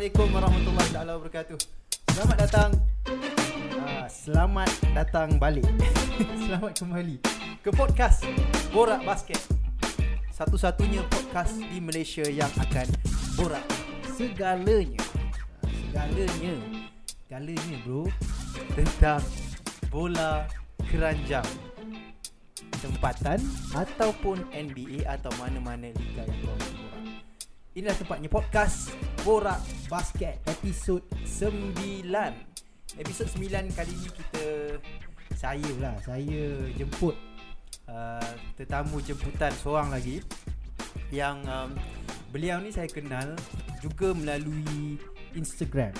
Assalamualaikum warahmatullahi taala wabarakatuh. Selamat datang balik. Selamat kembali ke podcast Borak Basket. Satu-satunya podcast di Malaysia yang akan borak segalanya bro, tentang bola keranjang, tempatan ataupun NBA atau mana-mana liga yang kau nak borak. Inilah tempatnya podcast Borak Basket Episod 9 kali ni saya jemput tetamu jemputan seorang lagi yang beliau ni saya kenal juga melalui Instagram.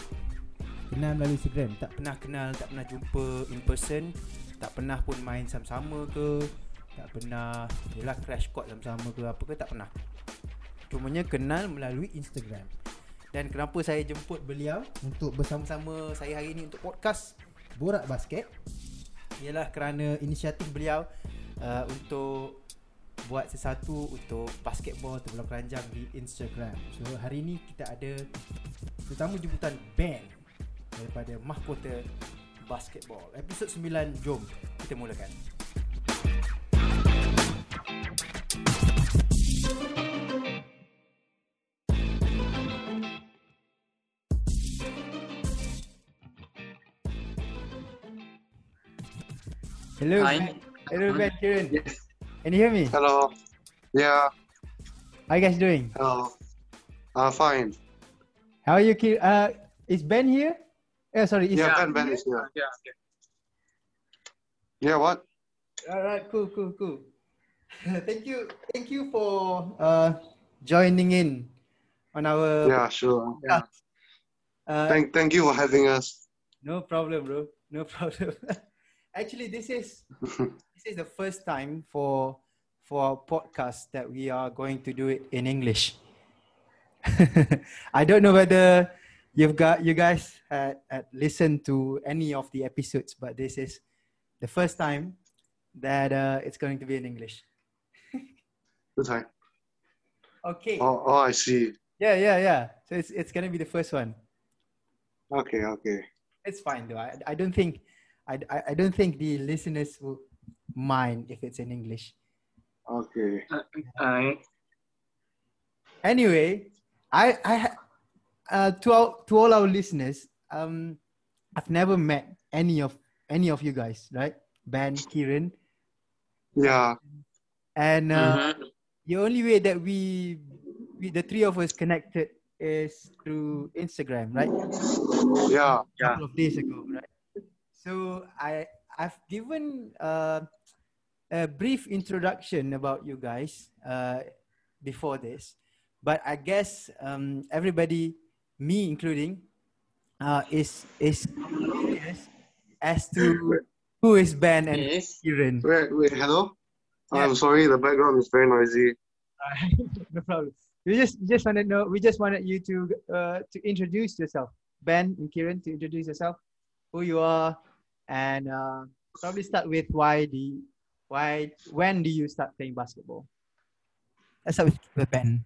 Tak pernah kenal, tak pernah jumpa in person, tak pernah pun main sama-sama ke, tak pernah yalah crash court sama-sama ke apa ke, tak pernah. Cumanya kenal melalui Instagram. Dan kenapa saya jemput beliau untuk bersama-sama saya hari ini untuk podcast Borak Basket ialah kerana inisiatif beliau untuk buat sesuatu untuk basketball atau bola keranjang di Instagram. So hari ini kita ada tetamu jemputan band daripada Mahkota Basketball. Episod 9, jom kita mulakan. Hello. Hi. Hello, Ben Kieran. Yes. Can you hear me? Hello. Yeah. How you guys doing? Hello. Fine. How are you? Is Ben here? Ben is here. Yeah. Okay. Yeah. What? All right. Cool. Thank you for joining in on our. Yeah. Sure. Yeah. Thank you for having us. No problem, bro. No problem. Actually, this is the first time for our podcast that we are going to do it in English. I don't know whether you guys had listened to any of the episodes, but this is the first time that it's going to be in English. Okay. Okay. Oh, I see. Yeah. So it's going to be the first one. Okay. It's fine though. I don't think the listeners will mind if it's in English. Okay. Anyway, to all our listeners, I've never met any of you guys, right? Ben, Kieran. Yeah. And the only way that we the three of us connected is through Instagram, right? Yeah. A couple of days ago, right? So I've given a brief introduction about you guys before this, but I guess everybody, me including, is curious as to who is Ben and Kieran. Wait, hello. Yeah. I'm sorry, the background is very noisy. No problem. We just want to know. We just wanted you to introduce yourself, Ben and Kieran, to introduce yourself, who you are. And probably start with when do you start playing basketball? Let's start with Ben.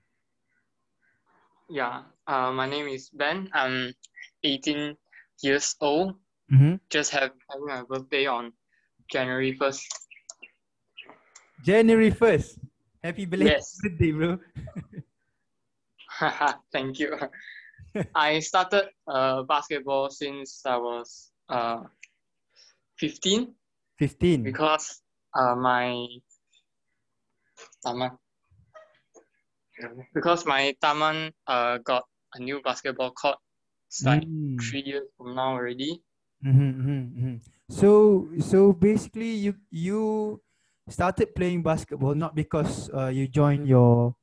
Yeah, my name is Ben. I'm 18 years old. Mm-hmm. Just having my birthday on January 1st. January 1st. Happy belated birthday, bro. Thank you. I started basketball since I was 15 because my taman got a new basketball court. It's like 3 years from now already. So basically you started playing basketball not because you joined your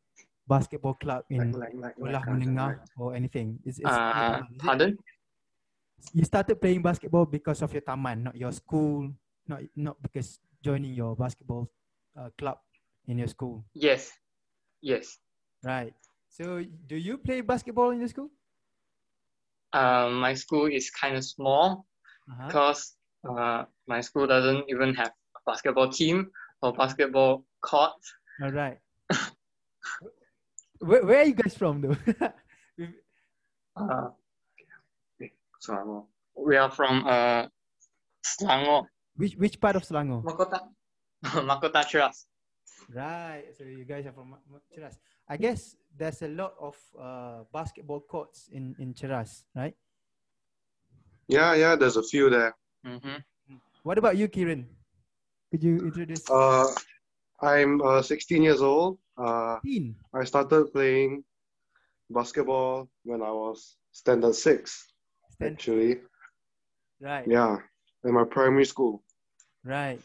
basketball club in sekolah menengah or anything. Pardon? You started playing basketball because of your taman, not your school, not because joining your basketball club in your school. Yes. Right. So, do you play basketball in your school? My school is kind of small because my school doesn't even have a basketball team or basketball court. All right. Where are you guys from, though? Selangor. We are from Selangor. Which part of Selangor? Mahkota Cheras. Right, so you guys are from Cheras. I guess there's a lot of basketball courts in Cheras, right? Yeah, there's a few there. Mm-hmm. What about you, Kiran? Could you introduce? I'm 16 years old. I started playing basketball when I was standard 6, actually. Right. Yeah, in my primary school. Right.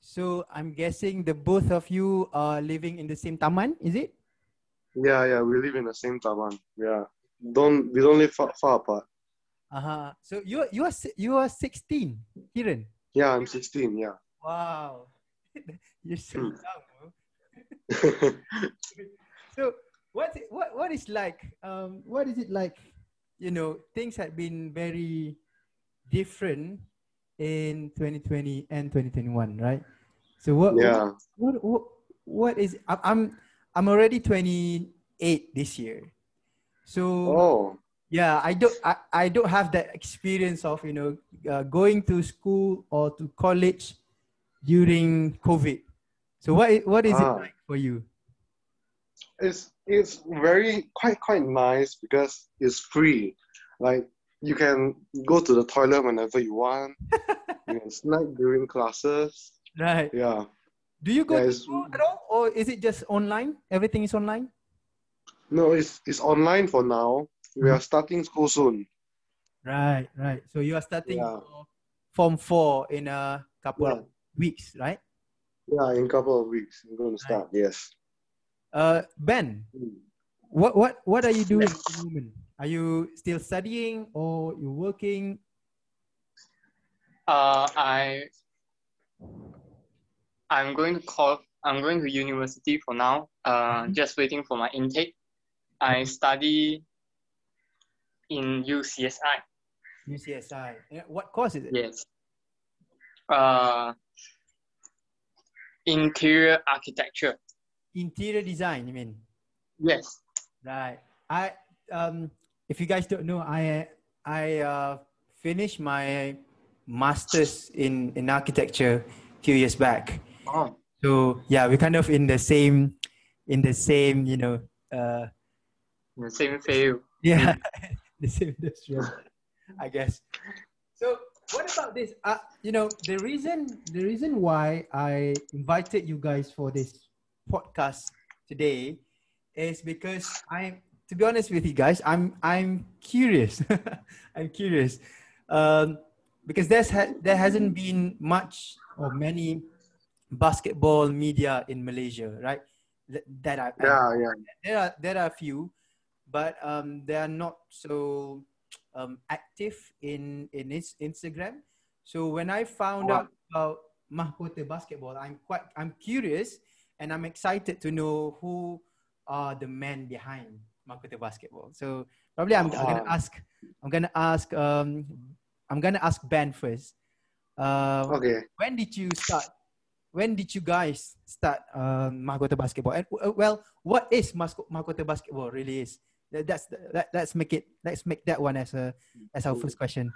So I'm guessing the both of you are living in the same taman, is it? Yeah, we live in the same taman. Yeah, we don't live far apart. So you are 16, Kiran. Yeah, I'm 16. Yeah. Wow, you're so young, bro. So what is it like? You know, things have been very different in 2020 and 2021, right? So what is I'm already 28 this year. So yeah, I don't have that experience of, you know, going to school or to college during COVID. So what is it like for you? It's very quite nice because it's free. Like, you can go to the toilet whenever you want. You can snack during classes. Right. Yeah. Do you go to school at all, or is it just online? Everything is online? No, it's online for now. We are starting school soon. Right. So you are starting Form 4 in a couple of weeks, right? Yeah, in a couple of weeks. We're going to start, yes. Ben, what are you doing at the moment? Are you still studying or you're working? I'm going to university for now. Just waiting for my intake. I study in UCSI. UCSI. What course is it? Yes. Interior architecture. Interior design, you mean? Yes. Right. I if you guys don't know, I finished my master's in architecture a few years back. Oh. So yeah, we're kind of in the same, you know, the same field. Yeah, the same industry, I guess. So what about this? You know, the reason why I invited you guys for this podcast today is because to be honest with you guys, I'm curious. I'm curious because there hasn't been much or many basketball media in Malaysia, right? There are a few, but they are not so active in its Instagram. So when I found out about Mahkota Basketball, I'm curious and I'm excited to know who are the men behind Mahkota Basketball. So probably I'm gonna ask Ben first. Okay. When did you guys start Mahkota Basketball? And, well, what is Mahkota Basketball really is? Let's make that one as our first question.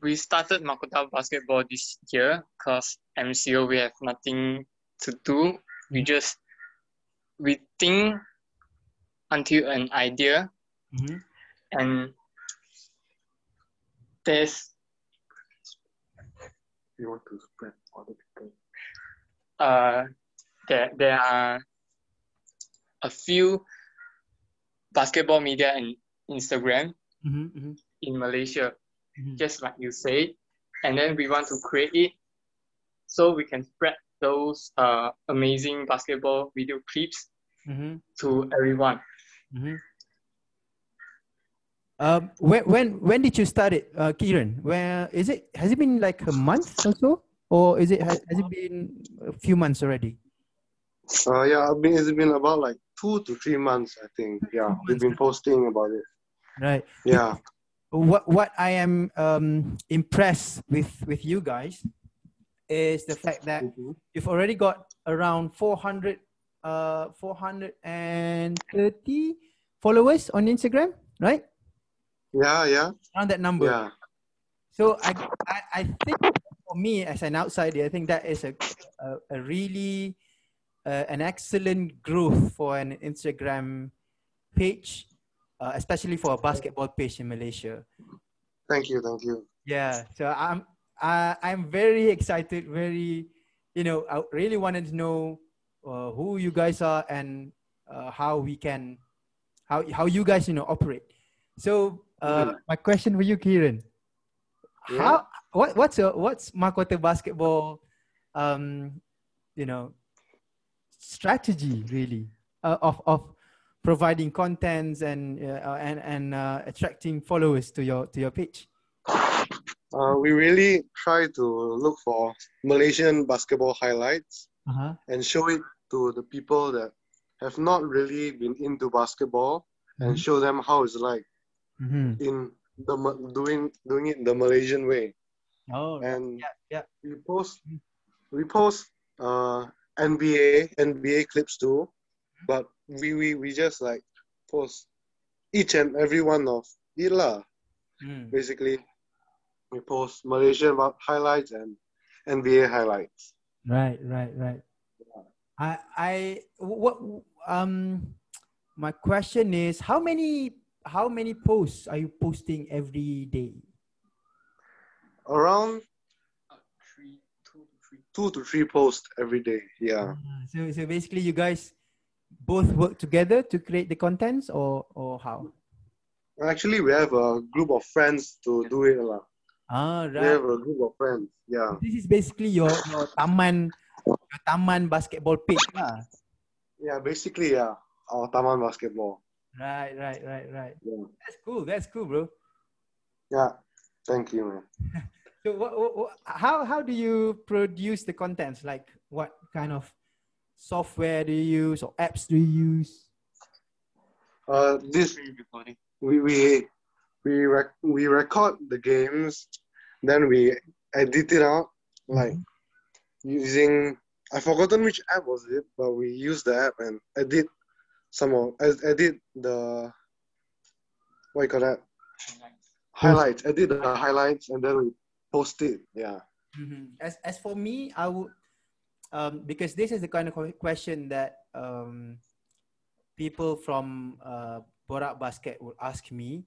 We started Mahkota Basketball this year because MCO we have nothing to do. We think until an idea, and there's. You want to spread other people. There are a few basketball media and Instagram in Malaysia, just like you said, and then we want to create it so we can spread those amazing basketball video clips to everyone. When did you start it, Kiran? Where is it? Has it been like a month or so, or is it has it been a few months already? It's been about like 2 to 3 months, I think. Yeah, we've been posting about it. Right. Yeah. What I am impressed with you guys is the fact that you've already got around 430 followers on Instagram. right? Yeah, yeah. Around that number. Yeah. So I think for me as an outsider, I think that is a really an excellent growth for an Instagram page, especially for a basketball page in Malaysia. Thank you. Yeah. So I'm very excited, very, I really wanted to know who you guys are and how you guys, operate. So my question for you, Kiran, yeah. What's Mahkota Basketball, strategy really of providing contents and attracting followers to your page? We really try to look for Malaysian basketball highlights and show it to the people that have not really been into basketball and show them how it's like in the doing it the Malaysian way. Oh, and yeah. We post NBA clips too, but we just like post each and every one of it lah. Basically, we post Malaysian highlights and NBA highlights. Right. Yeah. My question is, how many posts are you posting every day? Around 2 to 3 posts every day. Yeah. So basically, you guys both work together to create the contents, or how? Actually, we have a group of friends to do it a lot. Ah, right. We have a group of friends. Yeah. This is basically your taman basketball page lah. Yeah, basically, yeah, our taman basketball. Right. Yeah. That's cool, bro. Yeah, thank you, man. So, how do you produce the contents? Like, what kind of software do you use or apps do you use? We record the games, then we edit it out, like using, I've forgotten which app was it, but we use the app and edit. Edit the highlights, and then we post it. Yeah. As for me, I would because this is the kind of question that people from Borak Basket would ask me,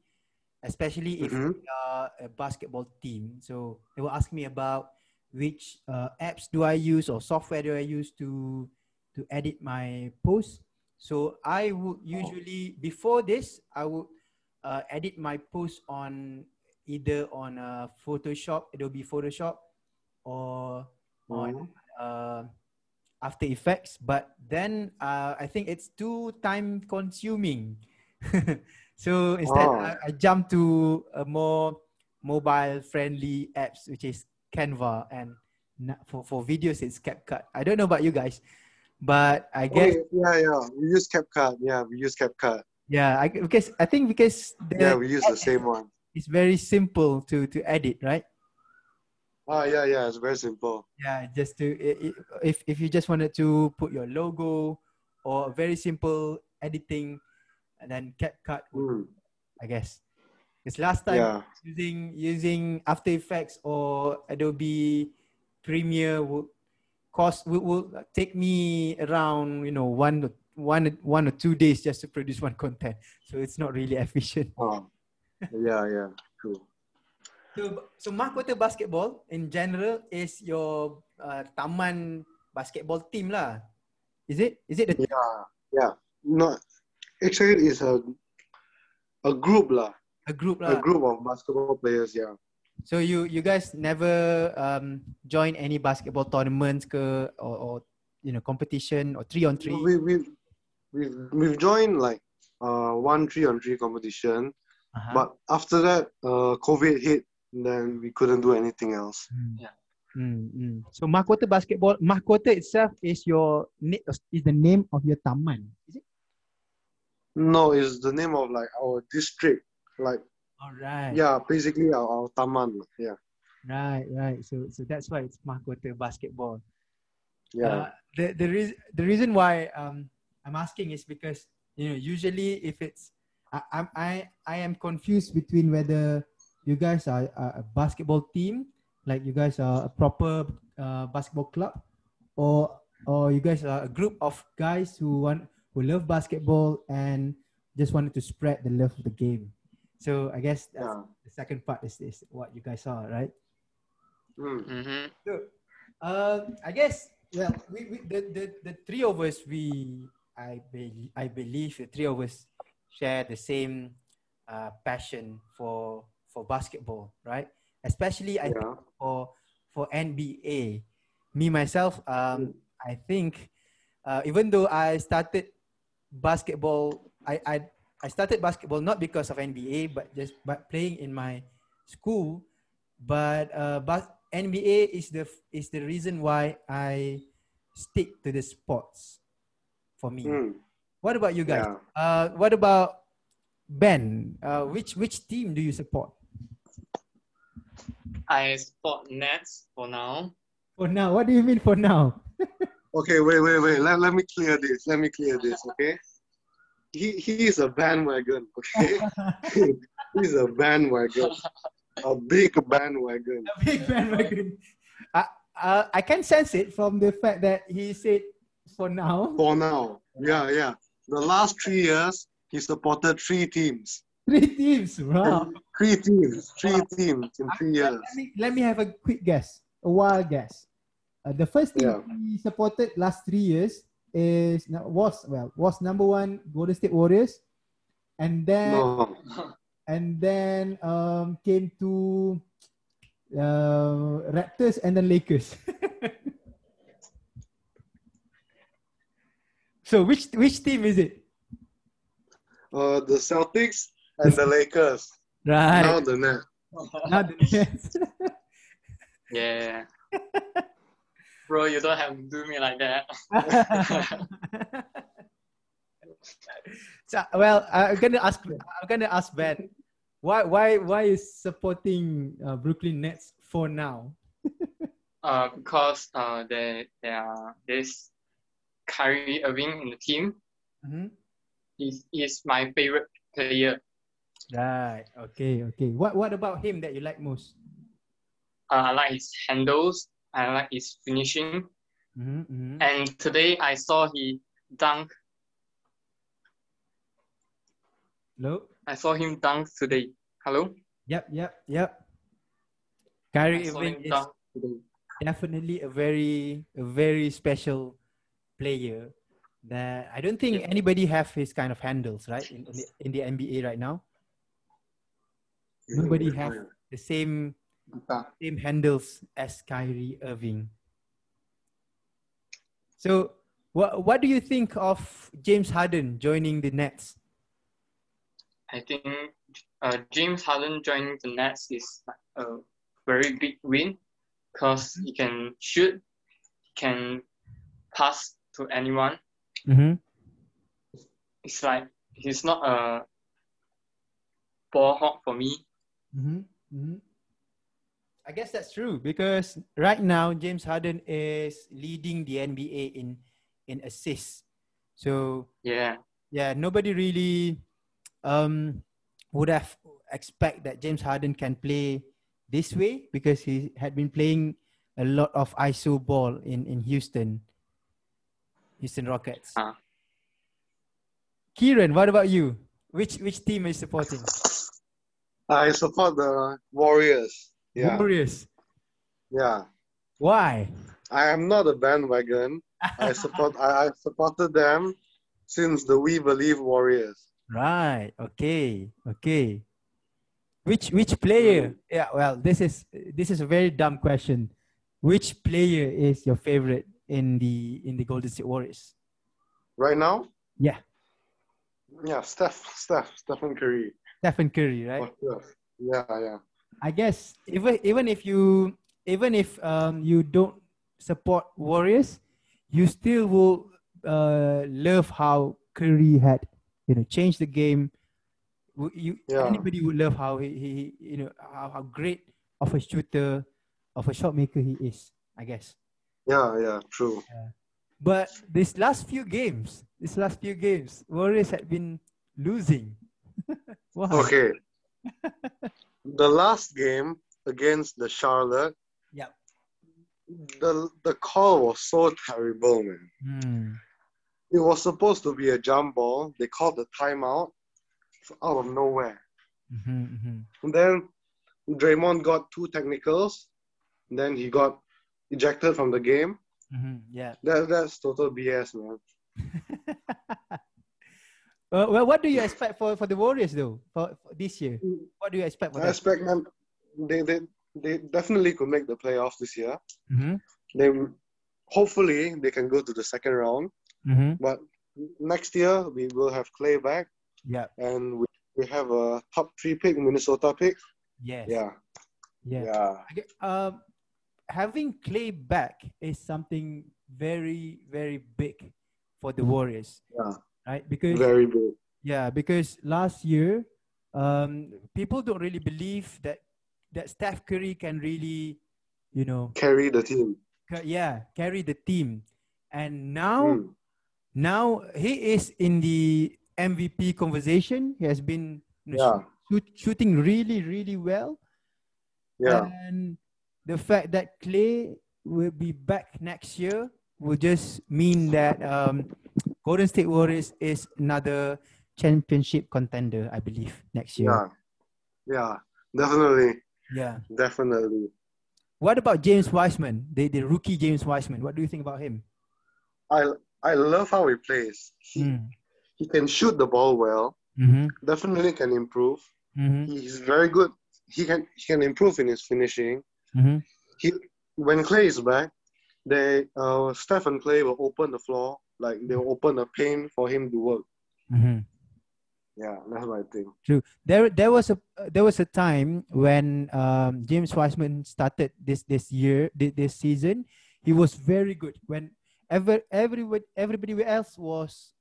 especially if we are a basketball team. So they will ask me about which apps do I use or software do I use to edit my posts. So I would usually, before this, I would edit my post on either on Photoshop, Adobe Photoshop, or on After Effects. But then I think it's too time consuming. So instead, I jump to a more mobile friendly apps, which is Canva, and for videos, it's CapCut. I don't know about you guys. But I guess we use CapCut. Yeah, because we use the same one. It's very simple to edit, right? Yeah, it's very simple. Yeah, just to if you just wanted to put your logo or very simple editing, and then CapCut would, I guess. Because last time using After Effects or Adobe Premiere will take me around 1 or 2 days just to produce one content, so it's not really efficient. Yeah, true. So Mahkota Basketball in general is your taman basketball team lah. Is it the team? Yeah. No, actually it's a group lah. A group of basketball players. Yeah. So you guys never join any basketball tournaments or competition or 3-on-3? We've joined like one 3-on-3 competition, but after that COVID hit, then we couldn't do anything else. So Mahkota Basketball, Mahkota itself is the name of your taman, is it? No, it's the name of like our district, like. All right. Yeah, basically our taman. Yeah. Right. So that's why it's Mahkota Basketball. Yeah. The reason why I'm asking is because usually if it's I am confused between whether you guys are a basketball team, like you guys are a proper basketball club, or you guys are a group of guys who love basketball and just wanted to spread the love of the game. So I guess that's the second part is what you guys are, right? Mm-hmm. So I guess the three of us, I believe the three of us share the same passion for basketball, right? Especially I think for NBA. Me myself, I think even though I started basketball, I started basketball not because of NBA, but playing in my school. But NBA is the reason why I stick to the sports for me. Mm. What about you guys? Yeah. What about Ben? Which team do you support? I support Nets for now. For now? What do you mean for now? Okay, wait. Let me clear this. Okay. He is a bandwagon. Okay. He's a bandwagon. A big bandwagon. I can sense it from the fact that he said for now. For now. Yeah. The last 3 years, he supported three teams. Wow. Three teams in 3 years. Let me have a quick guess. A wild guess. The first team he supported last 3 years was number one, Golden State Warriors. And then... And then came to Raptors and then Lakers. So which team is it? The Celtics and the Lakers. Right. Now the Nets. Yeah. Bro, you don't have to do me like that. So, I'm gonna ask Ben, why is supporting Brooklyn Nets for now? Because there's Kyrie Irving in the team. Mm-hmm. He's my favorite player. Right. Okay. What about him that you like most? I like his handles. I like his finishing. Mm-hmm. And today I saw he dunk. Hello? I saw him dunk today. Hello? Yep. Kyrie Irving is definitely a very special player that I don't think anybody have his kind of handles, right? In the NBA right now. Nobody have the same handles as Kyrie Irving. So, what do you think of James Harden joining the Nets? I think James Harden joining the Nets is a very big win because he can shoot, he can pass to anyone. Mm-hmm. It's like he's not a ball hawk for me. Mm-hmm. Mm-hmm. I guess that's true because right now James Harden is leading the NBA in assists. So yeah, nobody really would have expect that James Harden can play this way because he had been playing a lot of ISO ball in Houston Rockets. Kieran, what about you? Which team are you supporting? I support the Warriors. Yeah. Warriors. Yeah. Why? I am not a bandwagon. I supported them since the We Believe Warriors. Right. Okay. Which player? Yeah. Well, this is a very dumb question. Which player is your favorite in the Golden State Warriors? Right now? Yeah. Yeah. Stephen Curry. Stephen Curry, right? Sure. Yeah. I guess even if you don't support Warriors, you still will love how Curry had. You know, change the game. Anybody would love how he you know how great of a shooter, of a shot maker he is. I guess. Yeah, true. But these last few games, Warriors had been losing. Why? Okay. The last game against the Charlotte, yep, the call was so terrible, man. It was supposed to be a jump ball. They called the timeout out of nowhere. And then Draymond got two technicals. Then he got ejected from the game. Yeah, that's total BS, man. Well, what do you expect for the Warriors though for this year? What do you expect for them? I expect them, they definitely could make the playoffs this year. They hopefully they can go to the second round. But next year we will have Klay back. Yeah, and we have a top 3 pick, Minnesota pick. Yes. Yeah. Okay, having Klay back is something very, very big for the Warriors. Yeah. Right? Because very big. Yeah, because last year, people don't really believe that Steph Curry can really, carry the team. Yeah, carry the team. And now he is in the MVP conversation. He has been shooting really, really well. Yeah. And the fact that Klay will be back next year will just mean that Golden State Warriors is another championship contender, I believe, next year. Yeah, definitely. Yeah, definitely. What about James Wiseman, the rookie James Wiseman? What do you think about him? I love how he plays. He can shoot the ball well. Definitely can improve. He's very good. He can improve in his finishing. When Klay is back, Steph and Klay will open the floor, like they will open a paint for him to work. Yeah, that's my thing. True. There was a time when James Wiseman started this season. He was very good when everybody else was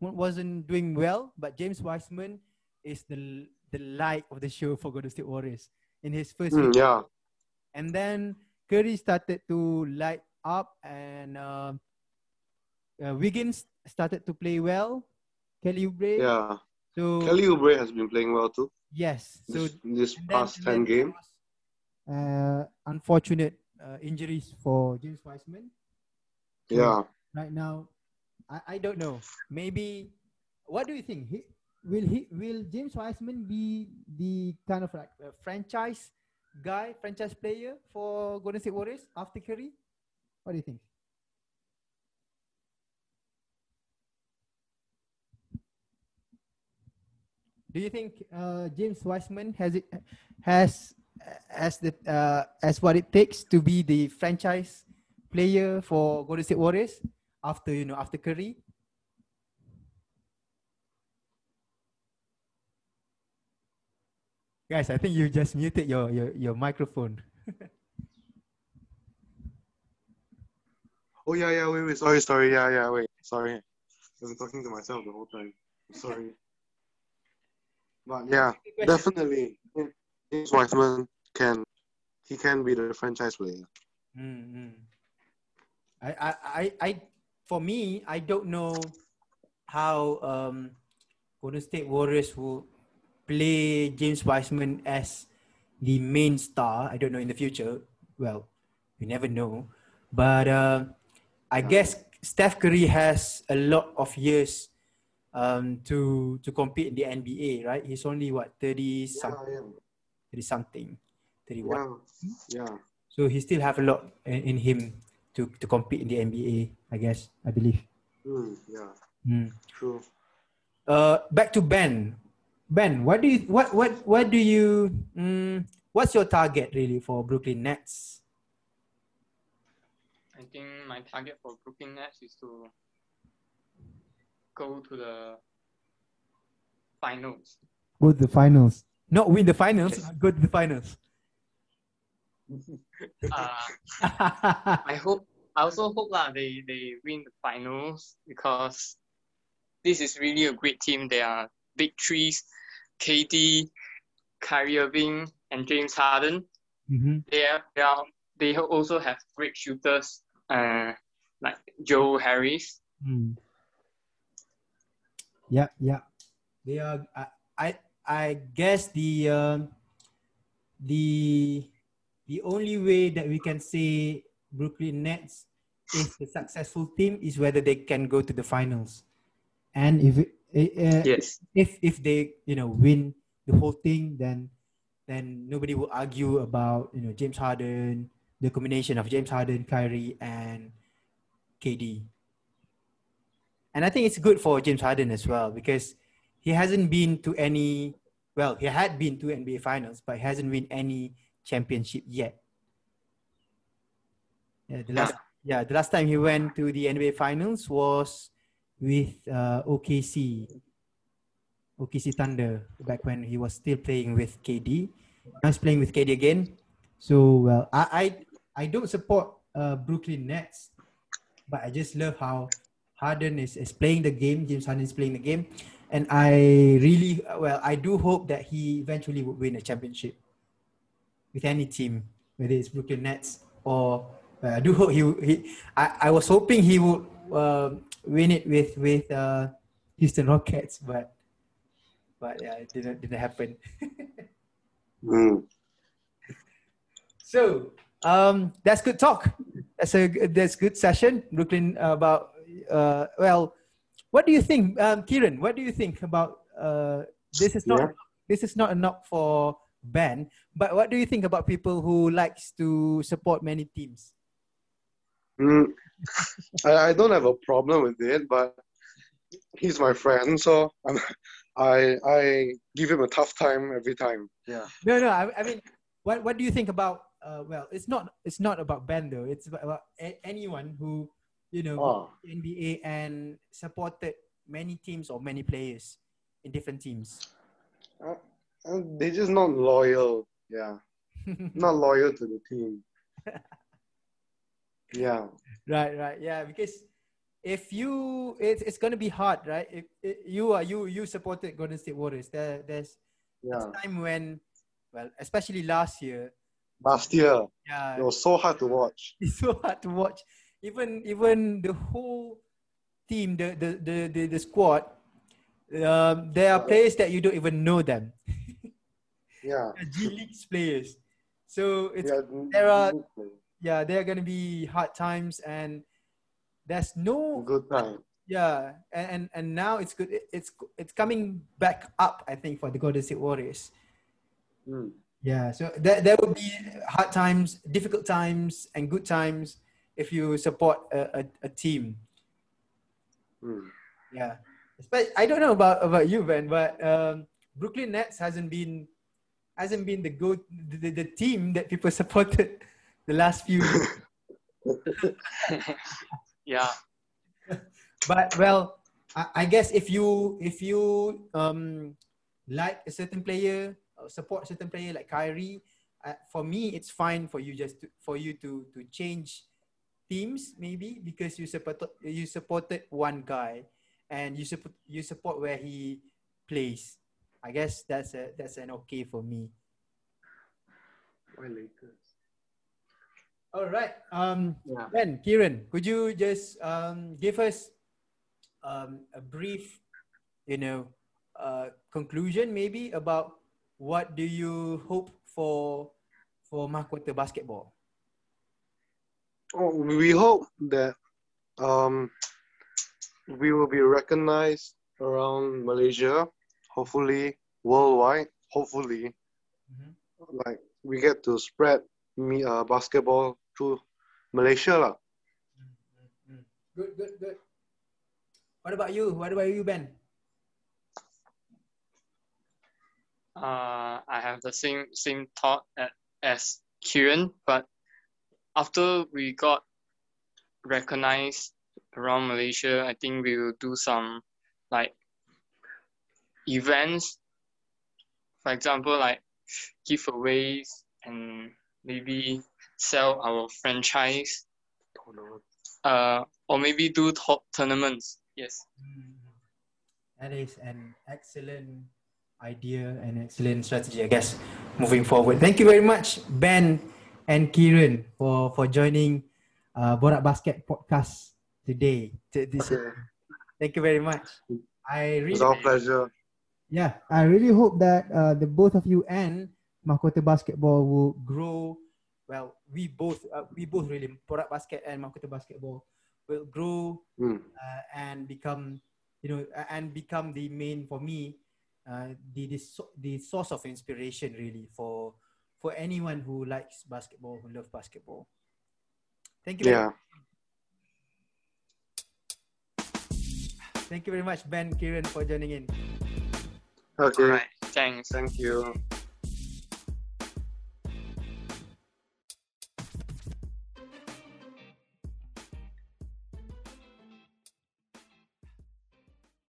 wasn't doing well, but James Wiseman is the light of the show for Golden State Warriors in his first week. Yeah. And then Curry started to light up, and Wiggins started to play well. Kelly Oubre. Yeah. So Kelly Oubre has been playing well too. Yes. So this past 10 games. Unfortunate injuries for James Wiseman. So yeah. Right now, I don't know. Maybe. What do you think? Will James Wiseman be the kind of like franchise player for Golden State Warriors after Curry? What do you think? Do you think James Wiseman has what it takes to be the franchise player for Golden State Warriors after Curry? Guys, I think you just muted your microphone. Oh, yeah, wait, sorry, yeah, wait, sorry. I've been talking to myself the whole time. I'm sorry. But yeah, definitely, James Wiseman can be the franchise player. For me, I don't know how Golden State Warriors will play James Wiseman as the main star. I don't know in the future. Well, you never know. But I guess Steph Curry has a lot of years to compete in the NBA, right? He's only 31. Yeah. So he still have a lot in him to compete in the NBA, I believe. True. Back to Ben. Ben, what's your target really for Brooklyn Nets? I think my target for Brooklyn Nets is to go to the finals. Go to the finals. Not win the finals, yes. Go to the finals. I also hope they win the finals, because this is really a great team. They are big threes, KD, Kyrie Irving, and James Harden. They also have great shooters, like Joe Harris. They are. I guess the only way that we can say Brooklyn Nets is a successful team is whether they can go to the finals, and if they win the whole thing, then nobody will argue about James Harden, the combination of James Harden, Kyrie, and KD. And I think it's good for James Harden as well, because he hasn't been to any, well, he had been to NBA Finals, but he hasn't won any championship yet. The last time he went to the NBA Finals was with OKC Thunder, back when he was still playing with KD. Now he's playing with KD again. So, well, I don't support Brooklyn Nets, but I just love how Harden is playing the game. James Harden is playing the game. And I really, well, I do hope that he eventually would win a championship with any team, whether it's Brooklyn Nets or, I do hope I was hoping he would win it with Houston Rockets, but yeah, it didn't happen. Mm. So, that's good talk. That's good session, Brooklyn, about, well, what do you think, Kiran? What do you think about this is not a knock for Ben, but what do you think about people who likes to support many teams? Mm, I don't have a problem with it, but he's my friend, so I give him a tough time every time. Yeah. No. I mean, what do you think about? Well, it's not about Ben though. It's about anyone who. NBA and supported many teams or many players in different teams. They're just not loyal. Yeah. Not loyal to the team. Yeah. Right. Yeah, because if you, it's going to be hard, right? If you supported Golden State Warriors, there's time when, well, especially last year. Yeah. It was so hard to watch. It's so hard to watch. Even the whole team, the squad, there are players that you don't even know them. Yeah, G League players. So there are gonna be hard times, and there's no good time. Yeah, and now it's good. It's coming back up, I think, for the Golden State Warriors. Mm. Yeah, so there will be hard times, difficult times, and good times. If you support a team, yeah. But I don't know about you, Ben, but Brooklyn Nets hasn't been the team that people supported the last few years. Yeah. But well, I guess if you like a certain player, or support a certain player like Kyrie, for me it's fine for you to change teams, maybe, because you supported one guy and you support where he plays. I guess that's an okay for me. All right. Ben, Kiran, could you just give us a brief conclusion maybe about what do you hope for Mahkota Basketball? We hope that we will be recognized around Malaysia, hopefully worldwide, hopefully. Mm-hmm. Like, we get to spread basketball through Malaysia. La. Mm-hmm. Good. What about you, Ben? I have the same thought as Kieran, but after we got recognized around Malaysia, I think we will do some like events, for example, like giveaways, and maybe sell our franchise, or maybe do top tournaments. Yes. That is an excellent idea and excellent strategy, I guess, moving forward. Thank you very much, Ben and Kiran, for joining Borak Basket podcast today. Thank you very much. It's our pleasure. yeah, I really hope that the both of you and Mahkota Basketball will grow. Well, we both really, Borak Basket and Mahkota Basketball, will grow and become, you know, and become the main, for me, the source of inspiration really for anyone who likes basketball, who loves basketball. Thank you. Yeah. Thank you very much, Ben, Kieran, for joining in. Okay. All right. Thanks. Thank you.